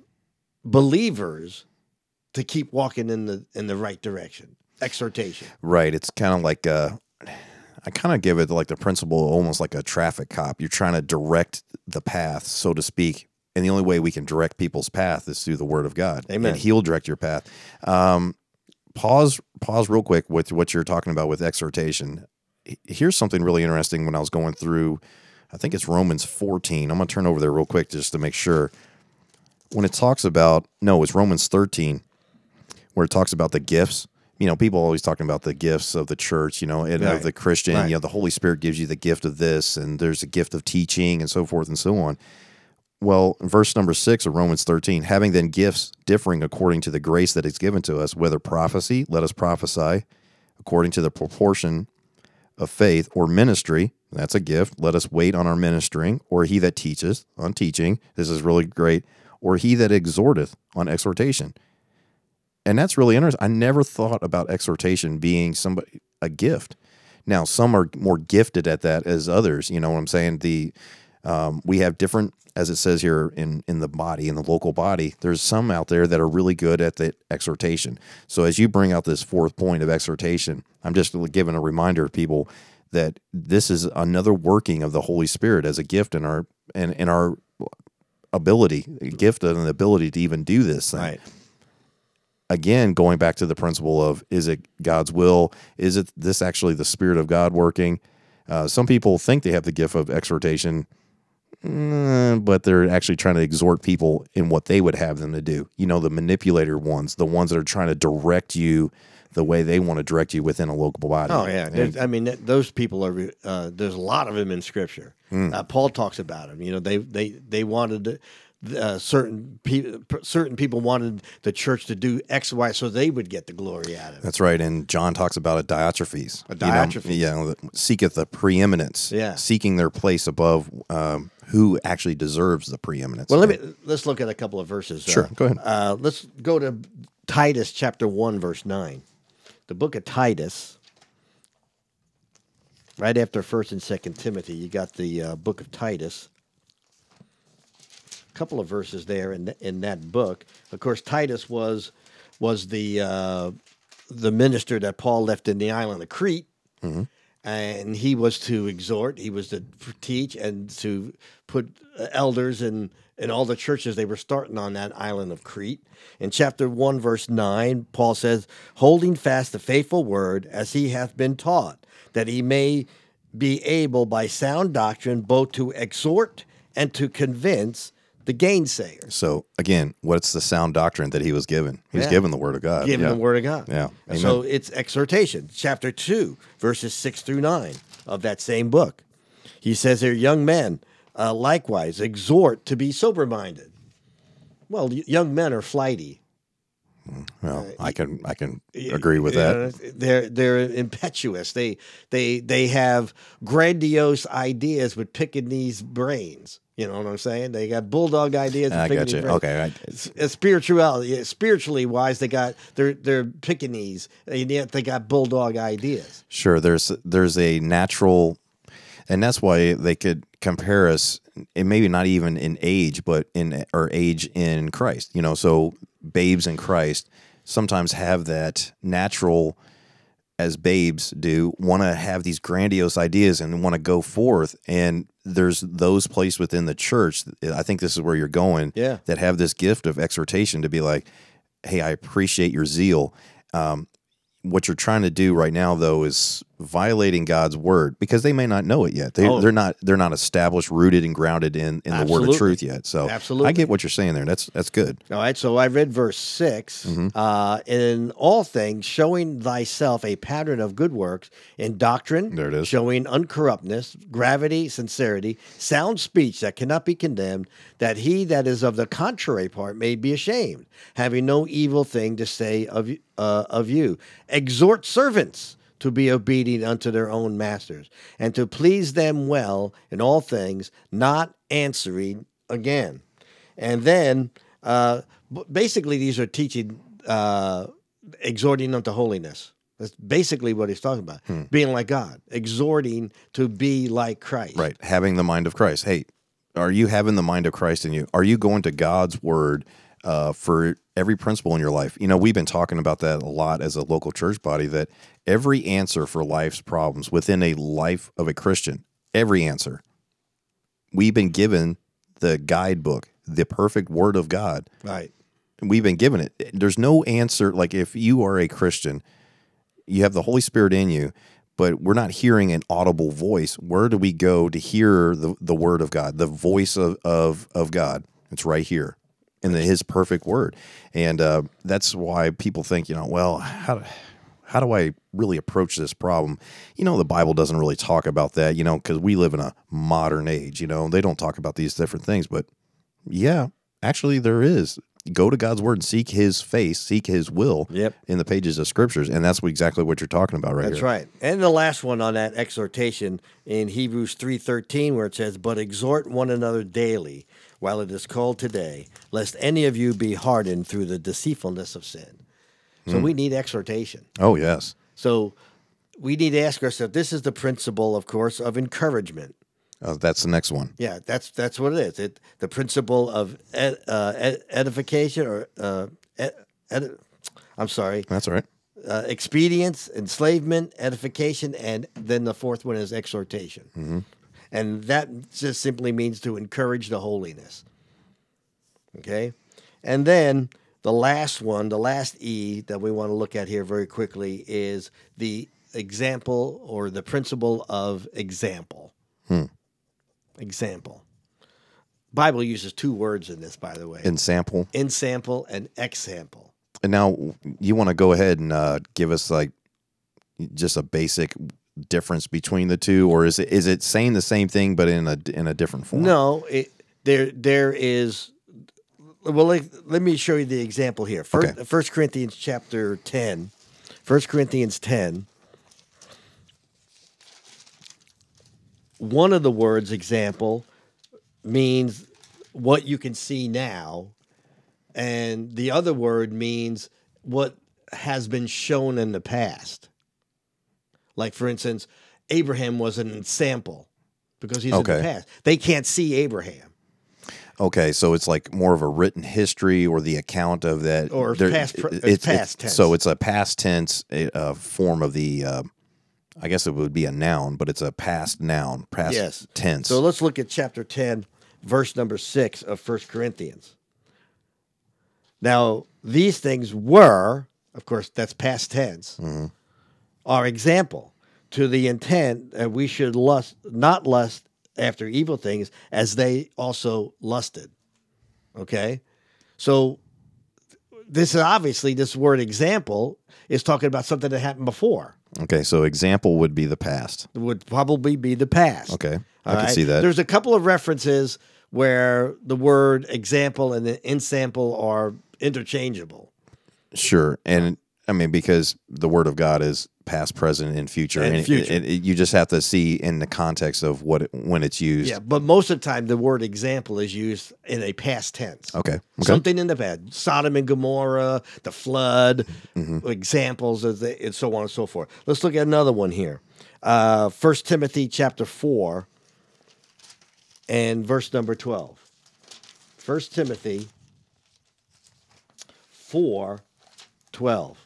believers to keep walking in the in the right direction. Exhortation. Right. It's kind of like uh I kind of give it like the principle almost like a traffic cop. You're trying to direct the path, so to speak. And the only way we can direct people's path is through the word of God. Amen. And he'll direct your path. Um pause pause real quick with what you're talking about with exhortation. Here's something really interesting when I was going through, I think it's Romans fourteen. I'm going to turn over there real quick just to make sure. When it talks about, no, it's Romans thirteen, where it talks about the gifts. You know, people are always talking about the gifts of the church, you know, and right. of the Christian. Right. You know, the Holy Spirit gives you the gift of this, and there's a gift of teaching, and so forth and so on. Well, verse number six of Romans thirteen, having then gifts differing according to the grace that is given to us, whether prophecy, let us prophesy according to the proportion of faith, or ministry, that's a gift, let us wait on our ministering, or he that teacheth on teaching, this is really great, or he that exhorteth on exhortation. And that's really interesting. I never thought about exhortation being somebody a gift. Now, some are more gifted at that as others, you know what I'm saying? The um, we have different, as it says here in, in the body, in the local body, there's some out there that are really good at the exhortation. So as you bring out this fourth point of exhortation, I'm just giving a reminder of people that this is another working of the Holy Spirit as a gift in our in, in our ability, a gift and an ability to even do this thing. Right. Again, going back to the principle of, is it God's will? Is it this actually the Spirit of God working? Uh, some people think they have the gift of exhortation, but they're actually trying to exhort people in what they would have them to do. You know, the manipulator ones, the ones that are trying to direct you the way they want to direct you within a local body. Oh, yeah. And, I mean, those people are, uh, there's a lot of them in Scripture. Mm. Uh, Paul talks about them. You know, they they, they wanted to. Uh, certain pe- certain people wanted the church to do X, Y, so they would get the glory out of it. That's right. And John talks about a Diotrephes. A Diotrephes. You know, you know, seeketh the preeminence. Yeah. Seeking their place above um, who actually deserves the preeminence. Well, let me, let's look at a couple of verses. Sure, uh, go ahead. Uh, let's go to Titus chapter one, verse nine. The book of Titus, right after First and Second Timothy, you got the uh, book of Titus. Couple of verses there in th- in that book. Of course, Titus was was the uh, the minister that Paul left in the island of Crete, mm-hmm. and he was to exhort, he was to teach, and to put elders in, in all the churches they were starting on that island of Crete. In chapter one, verse nine, Paul says, holding fast the faithful word as he hath been taught, that he may be able by sound doctrine both to exhort and to convince the gainsayer. So again, what's the sound doctrine that he was given? He was yeah. given the word of God. Given yeah. the word of God. Yeah. Amen. So it's exhortation. Chapter two, verses six through nine of that same book. He says here, young men, uh, likewise, exhort to be sober-minded. Well, y- young men are flighty. Well, uh, I can I can agree with that. You know, they're they're impetuous. They they they have grandiose ideas with Pekingese brains. You know what I'm saying? They got bulldog ideas. I got you. Brains. Okay, I... spirituality, spiritually wise, they got they're they're Pekingese, and yet they got bulldog ideas. Sure, there's there's a natural, and that's why they could compare us. And maybe not even in age, but in or age in Christ. You know, so. Babes in Christ sometimes have that natural, as babes do, want to have these grandiose ideas and want to go forth. And there's those placed within the church, I think this is where you're going, yeah. that have this gift of exhortation to be like, hey, I appreciate your zeal. Um, what you're trying to do right now, though, is violating God's word, because they may not know it yet. They, oh. They're not they're not established, rooted, and grounded in, in the word of truth yet. So Absolutely. I get what you're saying there. That's that's good. All right. So I read verse six. Mm-hmm. Uh, in all things, showing thyself a pattern of good works in doctrine. There it is. Showing uncorruptness, gravity, sincerity, sound speech that cannot be condemned, that he that is of the contrary part may be ashamed, having no evil thing to say of you. Uh, of you. Exhort servants to be obedient unto their own masters, and to please them well in all things, not answering again. And then, uh, basically, these are teaching, uh, exhorting unto holiness. That's basically what he's talking about. Hmm. Being like God, exhorting to be like Christ. Right, having the mind of Christ. Hey, are you having the mind of Christ in you? Are you going to God's word Uh, for every principle in your life? You know, we've been talking about that a lot as a local church body, that every answer for life's problems within a life of a Christian, every answer, we've been given the guidebook, the perfect word of God. Right. We've been given it. There's no answer. Like, if you are a Christian, you have the Holy Spirit in you, but we're not hearing an audible voice. Where do we go to hear the, the word of God, the voice of, of, of God? It's right here in the, his perfect word. And uh, that's why people think, you know, well, how, how do I really approach this problem? You know, the Bible doesn't really talk about that, you know, because we live in a modern age, you know, they don't talk about these different things. But yeah, actually there is. Go to God's word and seek his face, seek his will yep. in the pages of scriptures. And that's exactly what you're talking about right that's here. That's right. And the last one on that exhortation in Hebrews three thirteen, where it says, "But exhort one another daily while it is called today, lest any of you be hardened through the deceitfulness of sin." So mm. we need exhortation. Oh, yes. So we need to ask ourselves, this is the principle, of course, of encouragement. Oh, that's the next one. Yeah, that's that's what it is. It the principle of ed, uh, ed, edification or uh, ed, ed, I'm sorry. That's all right. Uh, expedience, enslavement, edification, and then the fourth one is exhortation, mm-hmm. and that just simply means to encourage the holiness. Okay, and then the last one, the last E that we want to look at here very quickly is the example or the principle of example. Hmm. Example. Bible uses two words in this, by the way. Ensample. Ensample and example. And now you want to go ahead and uh, give us like just a basic difference between the two, or is it is it saying the same thing but in a in a different form? No, it, there there is. Well, let, let me show you the example here. First, okay. First Corinthians chapter ten. First Corinthians ten. One of the words example means what you can see now, and the other word means what has been shown in the past. Like, for instance, Abraham was an example because he's okay. in the past. They can't see Abraham. Okay, so it's like more of a written history or the account of that. Or past, it's, it's, it's past tense. So it's a past tense uh, form of the... Uh, I guess it would be a noun, but it's a past noun, past yes. tense. So let's look at chapter ten, verse number six of First Corinthians. Now, these things were, of course, that's past tense, mm-hmm. our example to the intent that we should lust, not lust after evil things as they also lusted. Okay? So this is obviously, this word example is talking about something that happened before. Okay, so example would be the past. It would probably be the past. Okay, I can see that. There's a couple of references where the word example and the ensample are interchangeable. Sure, and I mean, because the word of God is past, present, and future. And, and future. It, it, it, you just have to see in the context of what it, when it's used. Yeah, but most of the time the word example is used in a past tense. Okay. okay. Something in the past. Sodom and Gomorrah, the flood, mm-hmm. examples, of the, and so on and so forth. Let's look at another one here. Uh, First Timothy chapter four and verse number twelve. First Timothy four twelve.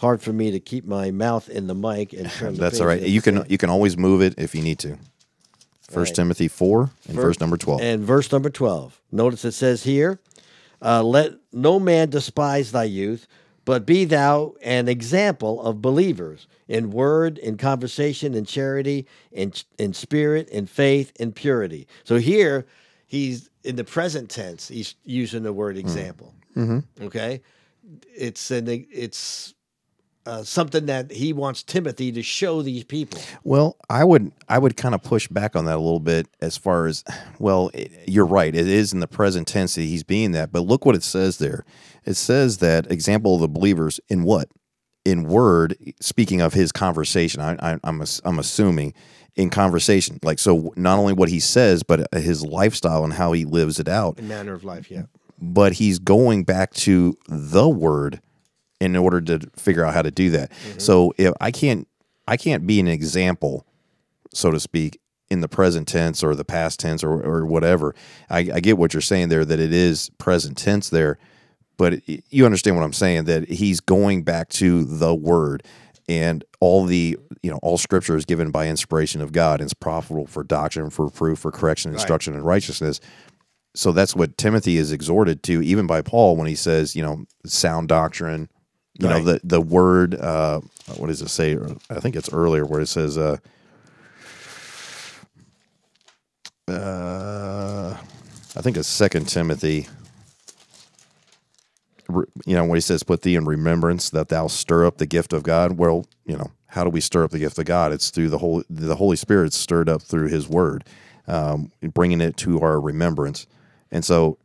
Hard for me to keep my mouth in the mic and turn the That's all right. You can you can always move it if you need to. First right. Timothy four and verse number twelve. And verse number twelve. Notice it says here, uh, "Let no man despise thy youth, but be thou an example of believers in word, in conversation, in charity, in in spirit, in faith, in purity." So here he's in the present tense. He's using the word example. Mm-hmm. Okay, it's an it's. Uh, something that he wants Timothy to show these people. Well, I would I would kind of push back on that a little bit as far as, well, it, you're right. It is in the present tense that he's being that. But look what it says there. It says that example of the believers in what? In word, speaking of his conversation, I, I, I'm I'm assuming, in conversation. Like, so not only what he says, but his lifestyle and how he lives it out. In manner of life, yeah. But he's going back to the word in order to figure out how to do that. Mm-hmm. So if I can't I can't be an example, so to speak, in the present tense or the past tense or, or whatever. I, I get what you're saying there, that it is present tense there, but it, you understand what I'm saying, that he's going back to the word, and all the, you know, all scripture is given by inspiration of God and it's profitable for doctrine, for proof, for correction, instruction, right. and righteousness. So that's what Timothy is exhorted to, even by Paul, when he says, you know, sound doctrine, you right. know, the, the word, uh, what does it say? I think it's earlier where it says, uh, uh, I think it's Second Timothy, you know, when he says, put thee in remembrance that thou stir up the gift of God. Well, you know, how do we stir up the gift of God? It's through the Holy, the Holy Spirit stirred up through his word, um, bringing it to our remembrance. And so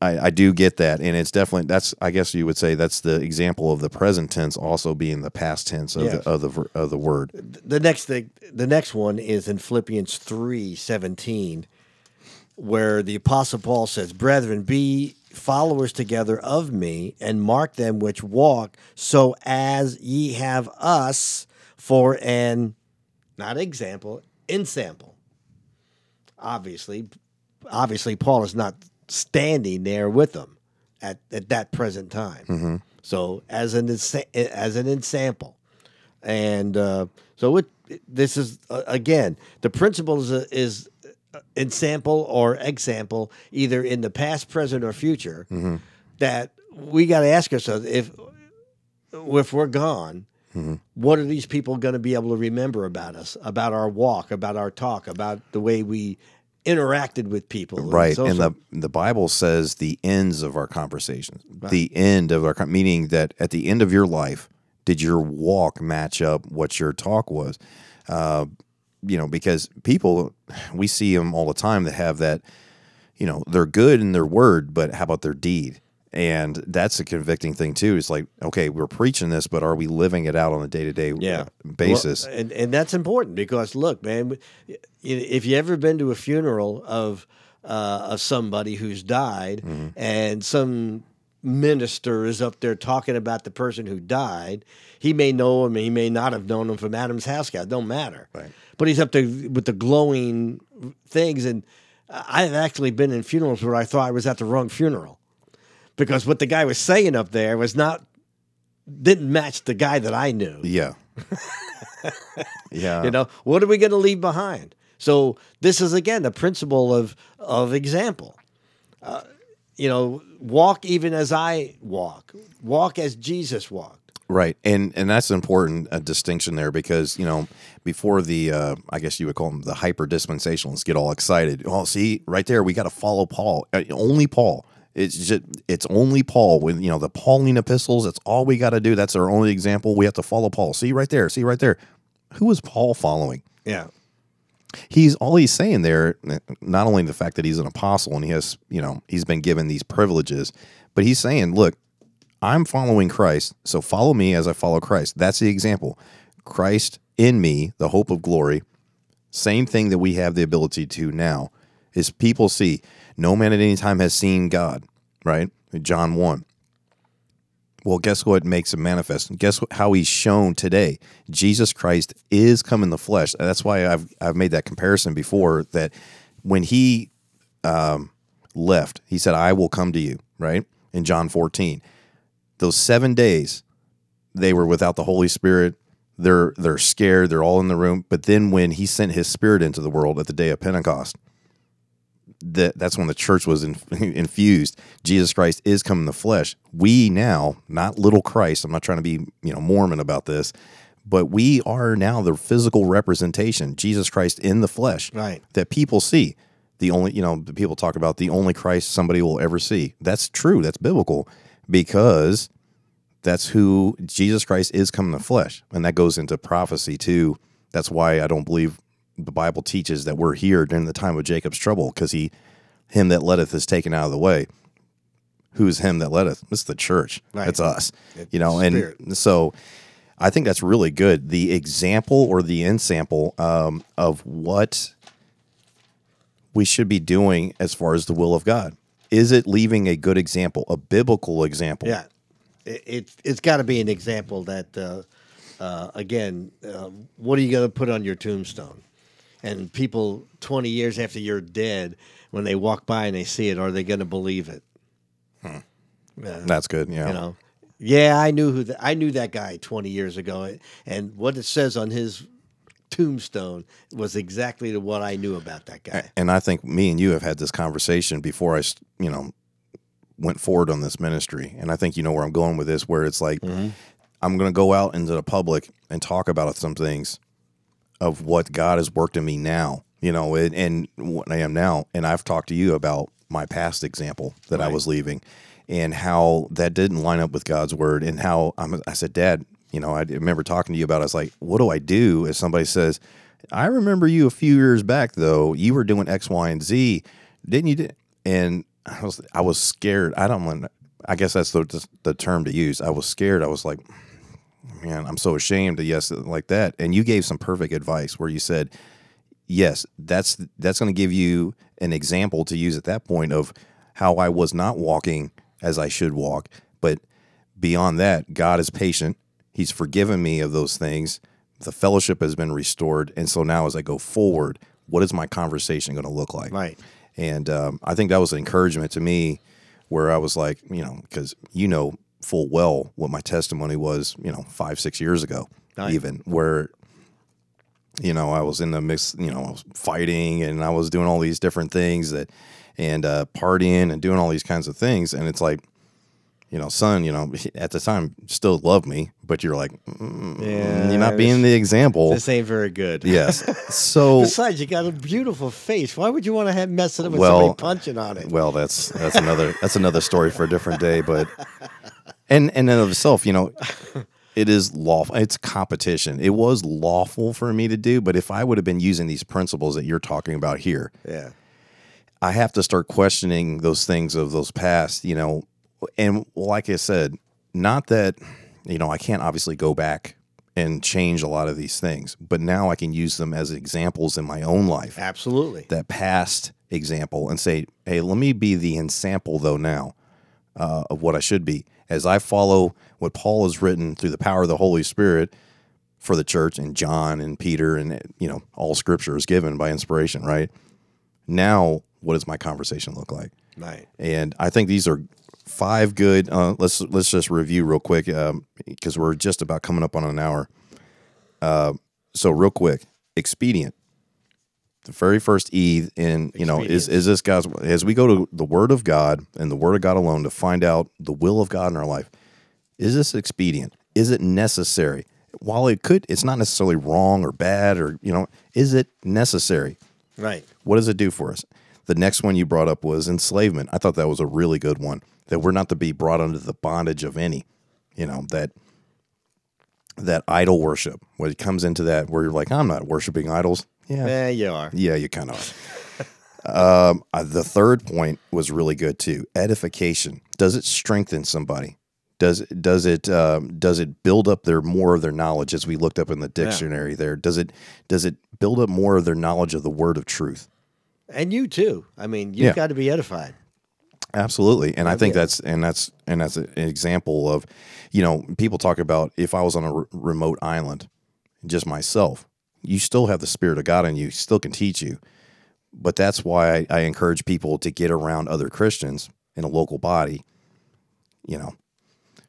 I, I do get that. And it's definitely, that's, I guess you would say that's the example of the present tense also being the past tense of, yes. the, of, the, of the word. The next thing, the next one is in Philippians three seventeen, where the Apostle Paul says, brethren, be followers together of me, and mark them which walk, so as ye have us for an, not example, ensample. Obviously, obviously, Paul is not standing there with them at, at that present time. Mm-hmm. So as an as an ensample, and uh, so it, this is uh, again the principle is uh, is ensample or example, either in the past, present, or future. Mm-hmm. That we got to ask ourselves if if we're gone. Mm-hmm. What are these people going to be able to remember about us, about our walk, about our talk, about the way we interacted with people? Right, and, and the the Bible says the ends of our conversations, right. the end of our, meaning that at the end of your life, did your walk match up what your talk was? Uh, you know, because people, we see them all the time that have that, you know, they're good in their word, but how about their deed? And that's a convicting thing, too. It's like, okay, we're preaching this, but are we living it out on a day-to-day yeah. basis? Well, and, and that's important because, look, man, if you've ever been to a funeral of uh, of somebody who's died mm-hmm. and some minister is up there talking about the person who died, he may know him, he may not have known him from Adam's housecat. It don't matter. Right. But he's up there with the glowing things. And I've actually been in funerals where I thought I was at the wrong funeral. Because what the guy was saying up there was not, didn't match the guy that I knew. Yeah. yeah. You know, what are we going to leave behind? So this is, again, the principle of, of example. Uh, you know, walk even as I walk. Walk as Jesus walked. Right, and and that's an important uh, distinction there because, you know, before the, uh, I guess you would call them the hyper-dispensationalists get all excited. Oh, see, right there, we got to follow Paul, uh, only Paul. It's just, it's only Paul with, you know, the Pauline epistles. That's all we got to do. That's our only example. We have to follow Paul. See right there. See right there. Who is Paul following? Yeah. He's all he's saying there, not only the fact that he's an apostle and he has, you know, he's been given these privileges, but he's saying, look, I'm following Christ. So follow me as I follow Christ. That's the example. Christ in me, the hope of glory. Same thing that we have the ability to now is people see. No man at any time has seen God, right? John one. Well, guess what makes him manifest? Guess what, how he's shown today? Jesus Christ is come in the flesh. That's why I've I've made that comparison before, that when he um, left, he said, I will come to you, right? In John fourteen. Those seven days, they were without the Holy Spirit. They're, they're scared. They're all in the room. But then when he sent his spirit into the world at the day of Pentecost, That that's when the church was in, infused. Jesus Christ is come in the flesh. We now, not little Christ. I'm not trying to be, you know, Mormon about this, but we are now the physical representation. Jesus Christ in the flesh, right? That people see. The only, you know, people talk about the only Christ somebody will ever see. That's true. That's biblical because that's who Jesus Christ is come in the flesh, and that goes into prophecy too. That's why I don't believe. The Bible teaches that we're here during the time of Jacob's trouble because he, him that letteth is taken out of the way. Who's him that letteth? It's the church. Right. It's us, it's you know? Spirit. And so I think that's really good. The example or the ensample um, of what we should be doing as far as the will of God. Is it leaving a good example, a biblical example? Yeah. It, it, it's got to be an example that, uh, uh, again, uh, what are you going to put on your tombstone? And people twenty years after you're dead, when they walk by and they see it, are they going to believe it? Hmm. Uh, That's good. Yeah. You know, yeah, I knew who the, I knew that guy twenty years ago, and what it says on his tombstone was exactly what I knew about that guy. And I think me and you have had this conversation before I, you know, went forward on this ministry. And I think you know where I'm going with this, where it's like, mm-hmm. I'm going to go out into the public and talk about some things of what God has worked in me now, you know, and, and what I am now. And I've talked to you about my past example that right. I was leaving and how that didn't line up with God's word. And how I'm, I said, Dad, you know, I remember talking to you about, I was like, what do I do if somebody says, I remember you a few years back though, you were doing X, Y, and Z, didn't you? And I was, I was scared. I don't want, I guess that's the, the term to use. I was scared. I was like, man, I'm so ashamed to yes like that. And you gave some perfect advice where you said, yes, that's that's going to give you an example to use at that point of how I was not walking as I should walk. But beyond that, God is patient. He's forgiven me of those things. The fellowship has been restored. And so now as I go forward, what is my conversation going to look like? Right. And um, I think that was an encouragement to me where I was like, you know, because you know full well what my testimony was, you know, five, six years ago, right. even where, you know, I was in the mix, you know, I was fighting and I was doing all these different things that, and uh, partying and doing all these kinds of things. And it's like, you know, son, you know, at the time still loved me, but you're like, mm, yeah, you're not being was, the example. This ain't very good. Yes. So besides, you got a beautiful face. Why would you want to have mess it up with well, somebody punching on it? Well, that's, that's another, that's another story for a different day, but, and, and in of itself, you know, it is lawful. It's competition. It was lawful for me to do, but if I would have been using these principles that you're talking about here, yeah, I have to start questioning those things of those past, you know, and like I said, not that, you know, I can't obviously go back and change a lot of these things, but now I can use them as examples in my own life. Absolutely. That past example and say, hey, let me be the example though now uh, of what I should be. As I follow what Paul has written through the power of the Holy Spirit for the church and John and Peter and, you know, all scripture is given by inspiration, right? Now, what does my conversation look like? Right. And I think these are five good, uh, let's let's just review real quick because um, we're just about coming up on an hour. Uh, so real quick, expedient. The very first E in, you know, is, is this God's, as we go to the word of God and the word of God alone to find out the will of God in our life, is this expedient? Is it necessary? While it could, it's not necessarily wrong or bad or, you know, is it necessary? Right. What does it do for us? The next one you brought up was enslavement. I thought that was a really good one, that we're not to be brought under the bondage of any, you know, that, that idol worship, when it comes into that where you're like, I'm not worshiping idols. Yeah, eh, you are. Yeah, you kind of are. um, uh, the third point was really good too. Edification. Does it strengthen somebody? Does does it um, does it build up their more of their knowledge? As we looked up in the dictionary, yeah. there does it does it build up more of their knowledge of the word of truth? And you too. I mean, you've yeah. got to be edified. Absolutely, and I think that's and that's and that's an example of, you know, people talk about if I was on a r- remote island, just myself. You still have the Spirit of God in you, still can teach you. But that's why I, I encourage people to get around other Christians in a local body. You know,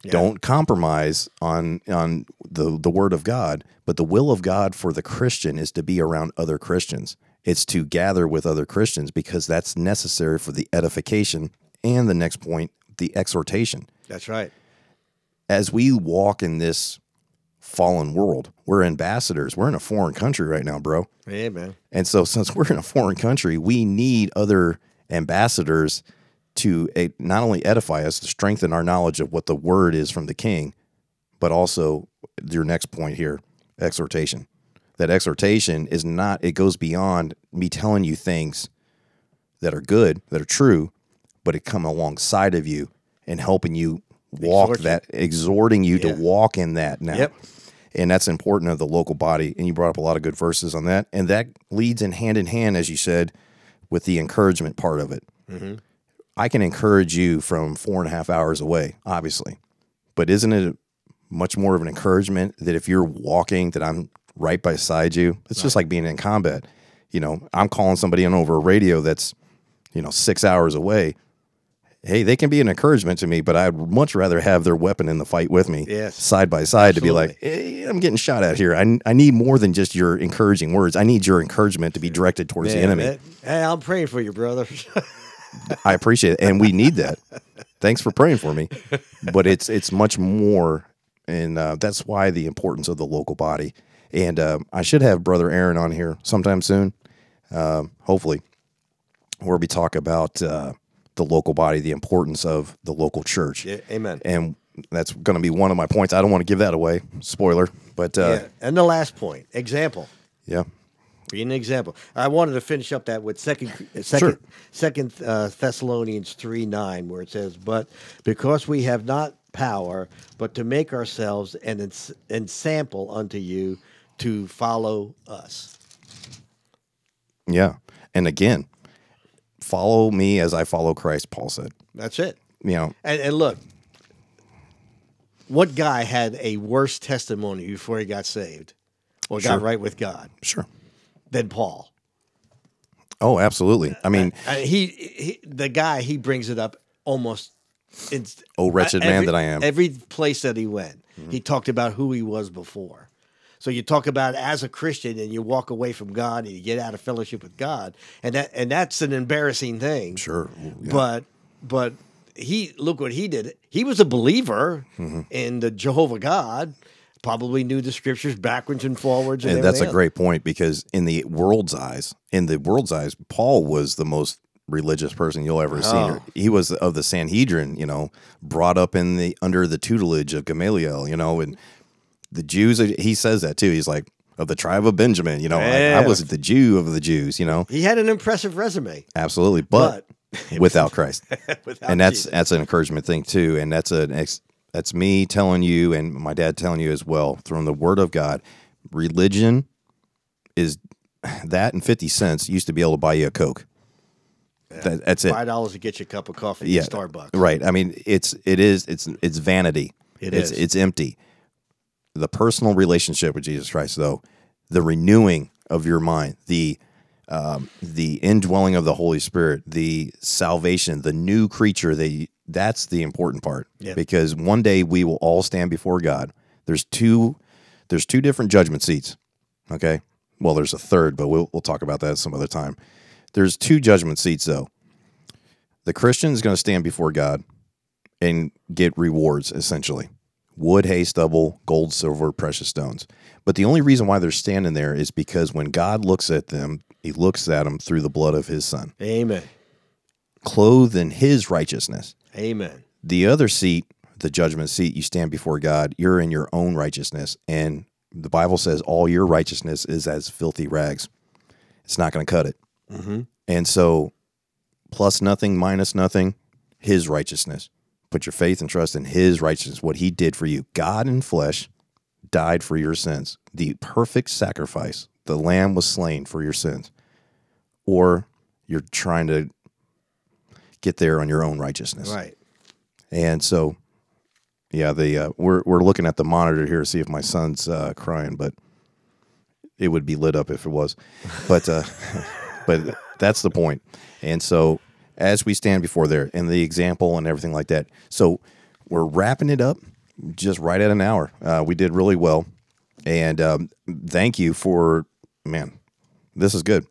yeah. don't compromise on on the, the word of God, but the will of God for the Christian is to be around other Christians. It's to gather with other Christians because that's necessary for the edification and the next point, the exhortation. That's right. As we walk in this fallen world, we're ambassadors. We're in a foreign country right now, bro. Amen. And so since we're in a foreign country, we need other ambassadors to uh, not only edify us, to strengthen our knowledge of what the word is from the king, but also your next point here, exhortation. That exhortation is not, it goes beyond me telling you things that are good, that are true, but it come alongside of you and helping you walk Exhort that, you. exhorting you yeah. to walk in that now. Yep. And that's important of the local body. And you brought up a lot of good verses on that. And that leads in hand in hand, as you said, with the encouragement part of it. Mm-hmm. I can encourage you from four and a half hours away, obviously. But isn't it much more of an encouragement that if you're walking, that I'm right beside you? It's right. Just like being in combat. You know, I'm calling somebody in over a radio that's, you know, six hours away. hey, they can be an encouragement to me, but I'd much rather have their weapon in the fight with me, yes, side by side, absolutely, to be like, hey, I'm getting shot at here. I, I need more than just your encouraging words. I need your encouragement to be directed towards yeah, the enemy. That, hey, I'm praying for you, brother. I appreciate it, and we need that. Thanks for praying for me. But it's it's much more, and uh, that's why the importance of the local body. And uh, I should have Brother Aaron on here sometime soon, uh, hopefully, where we talk about uh, the local body, the importance of the local church. Yeah, amen. And that's going to be one of my points. I don't want to give that away. Spoiler. But uh, yeah. And the last point, example. Yeah. Be an example. I wanted to finish up that with second, second, sure. second uh, Thessalonians three nine, where it says, "But because we have not power, but to make ourselves an ens- ensample unto you, to follow us." Yeah, and again, follow me as I follow Christ. Paul said, "That's it." You know, and, and look, what guy had a worse testimony before he got saved or sure. got right with God? Sure. Than Paul. Oh, absolutely. I mean, I, I, he, he, the guy, he brings it up almost. It's, oh, wretched I, every, man that I am. Every place that he went, mm-hmm. he talked about who he was before. So you talk about as a Christian, and you walk away from God, and you get out of fellowship with God, and that and that's an embarrassing thing. Sure, yeah. but but he look what he did. He was a believer mm-hmm. in the Jehovah God. Probably knew the scriptures backwards and forwards, and, and that's a else. great point because in the world's eyes, in the world's eyes, Paul was the most religious person you'll ever oh. see. He was of the Sanhedrin, you know, brought up in the under the tutelage of Gamaliel, you know, and the Jews. He says that too. He's like of the tribe of Benjamin, you know. Yeah. I, I was the Jew of the Jews, you know. He had an impressive resume, absolutely, but, but without Christ, without and that's Jesus. That's an encouragement thing too, and that's an ex. That's me telling you and my dad telling you as well, from the word of God, religion is that and fifty cents used to be able to buy you a Coke. Yeah, that, that's it. five dollars to get you a cup of coffee yeah, at Starbucks. Right. I mean, it's, it is, it's, it's vanity. It it's, is. It's empty. The personal relationship with Jesus Christ, though, the renewing of your mind, the, um, the indwelling of the Holy Spirit, the salvation, the new creature that you, that's the important part yep. because one day we will all stand before God. There's two, there's two different judgment seats. Okay. Well, there's a third, but we'll, we'll talk about that some other time. There's two judgment seats though. The Christian is going to stand before God and get rewards essentially wood, hay, stubble, gold, silver, precious stones. But the only reason why they're standing there is because when God looks at them, he looks at them through the blood of his son. Amen. Clothed in his righteousness. Amen. The other seat, the judgment seat, you stand before God, you're in your own righteousness. And the Bible says all your righteousness is as filthy rags. It's not going to cut it. Mm-hmm. And so plus nothing, minus nothing, his righteousness. Put your faith and trust in his righteousness, what he did for you. God in flesh died for your sins. The perfect sacrifice. The lamb was slain for your sins. Or you're trying to get there on your own righteousness, right? And so, yeah, the uh, we're we're looking at the monitor here to see if my son's uh, crying, but it would be lit up if it was. But uh, but that's the point. And so, as we stand before there, and the example and everything like that. So we're wrapping it up, just right at an hour. Uh, we did really well, and um, thank you for man. This is good.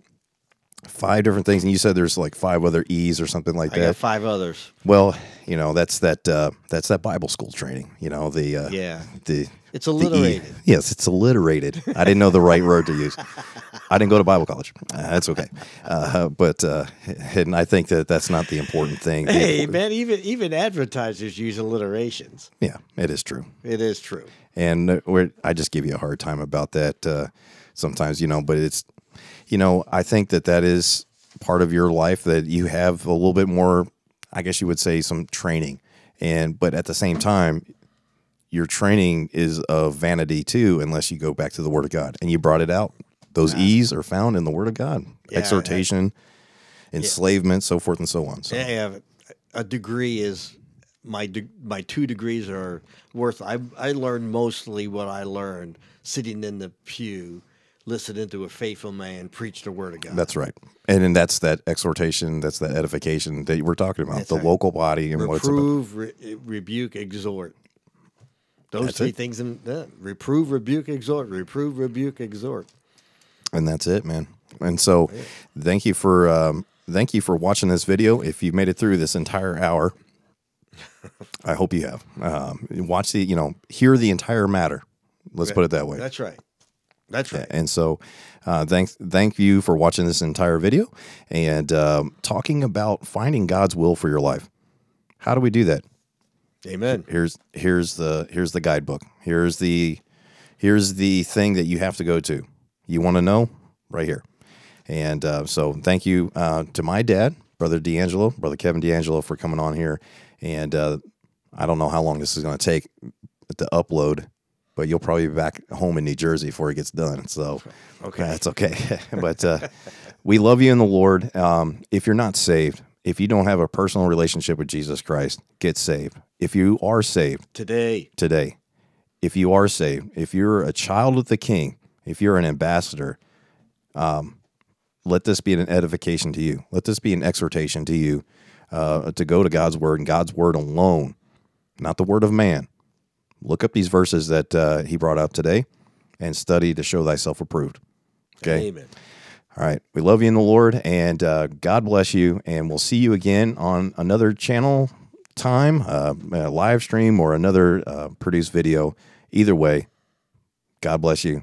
Five different things, and you said there's like five other E's or something like I that. Got five others. Well, you know that's that uh, that's that Bible school training. You know the uh, yeah the it's alliterated. The E. Yes, it's alliterated. I didn't know the right word to use. I didn't go to Bible college. Uh, that's okay. Uh, but uh, and I think that that's not the important thing. Hey important... man, even even advertisers use alliterations. Yeah, it is true. It is true. And we're, I just give you a hard time about that uh, sometimes, you know. But it's. You know, I think that that is part of your life that you have a little bit more, I guess you would say, some training. And but at the same time, your training is of vanity, too, unless you go back to the Word of God. And you brought it out. Those yeah. E's are found in the Word of God. Yeah, exhortation, yeah. enslavement, yeah. so forth and so on. So. Yeah, yeah, a degree is, my de- my two degrees are worth, I I learned mostly what I learned sitting in the pew listen into a faithful man preach the word of God. That's right. And then that's that exhortation, that's that edification that we're talking about, that's the right. local body. And Reprove, what it's about. Re- rebuke, exhort. Those that's three it. things. In, uh, reprove, rebuke, exhort. Reprove, rebuke, exhort. And that's it, man. And so yeah. thank you for um, thank you for watching this video. If you made it through this entire hour, I hope you have. Um, watch the, you know, hear the entire matter. Let's put it that way. That's right. That's right. And so uh, thanks, thank you for watching this entire video and um, talking about finding God's will for your life. How do we do that? Amen. Here's here's the here's the guidebook. Here's the here's the thing that you have to go to. You want to know? Right here. And uh, so thank you uh, to my dad, Brother D'Angelo, Brother Kevin D'Angelo, for coming on here. And uh, I don't know how long this is going to take to upload, but you'll probably be back home in New Jersey before it gets done. So okay, that's okay. But uh, we love you in the Lord. Um, if you're not saved, if you don't have a personal relationship with Jesus Christ, get saved. If you are saved today, today, if you are saved, if you're a child of the King, if you're an ambassador, um, let this be an edification to you. Let this be an exhortation to you uh, to go to God's word and God's word alone, not the word of man. Look up these verses that uh, he brought up today and study to show thyself approved. Okay? Amen. All right. We love you in the Lord, and uh, God bless you, and we'll see you again on another channel time, uh, a live stream, or another uh, produced video. Either way, God bless you.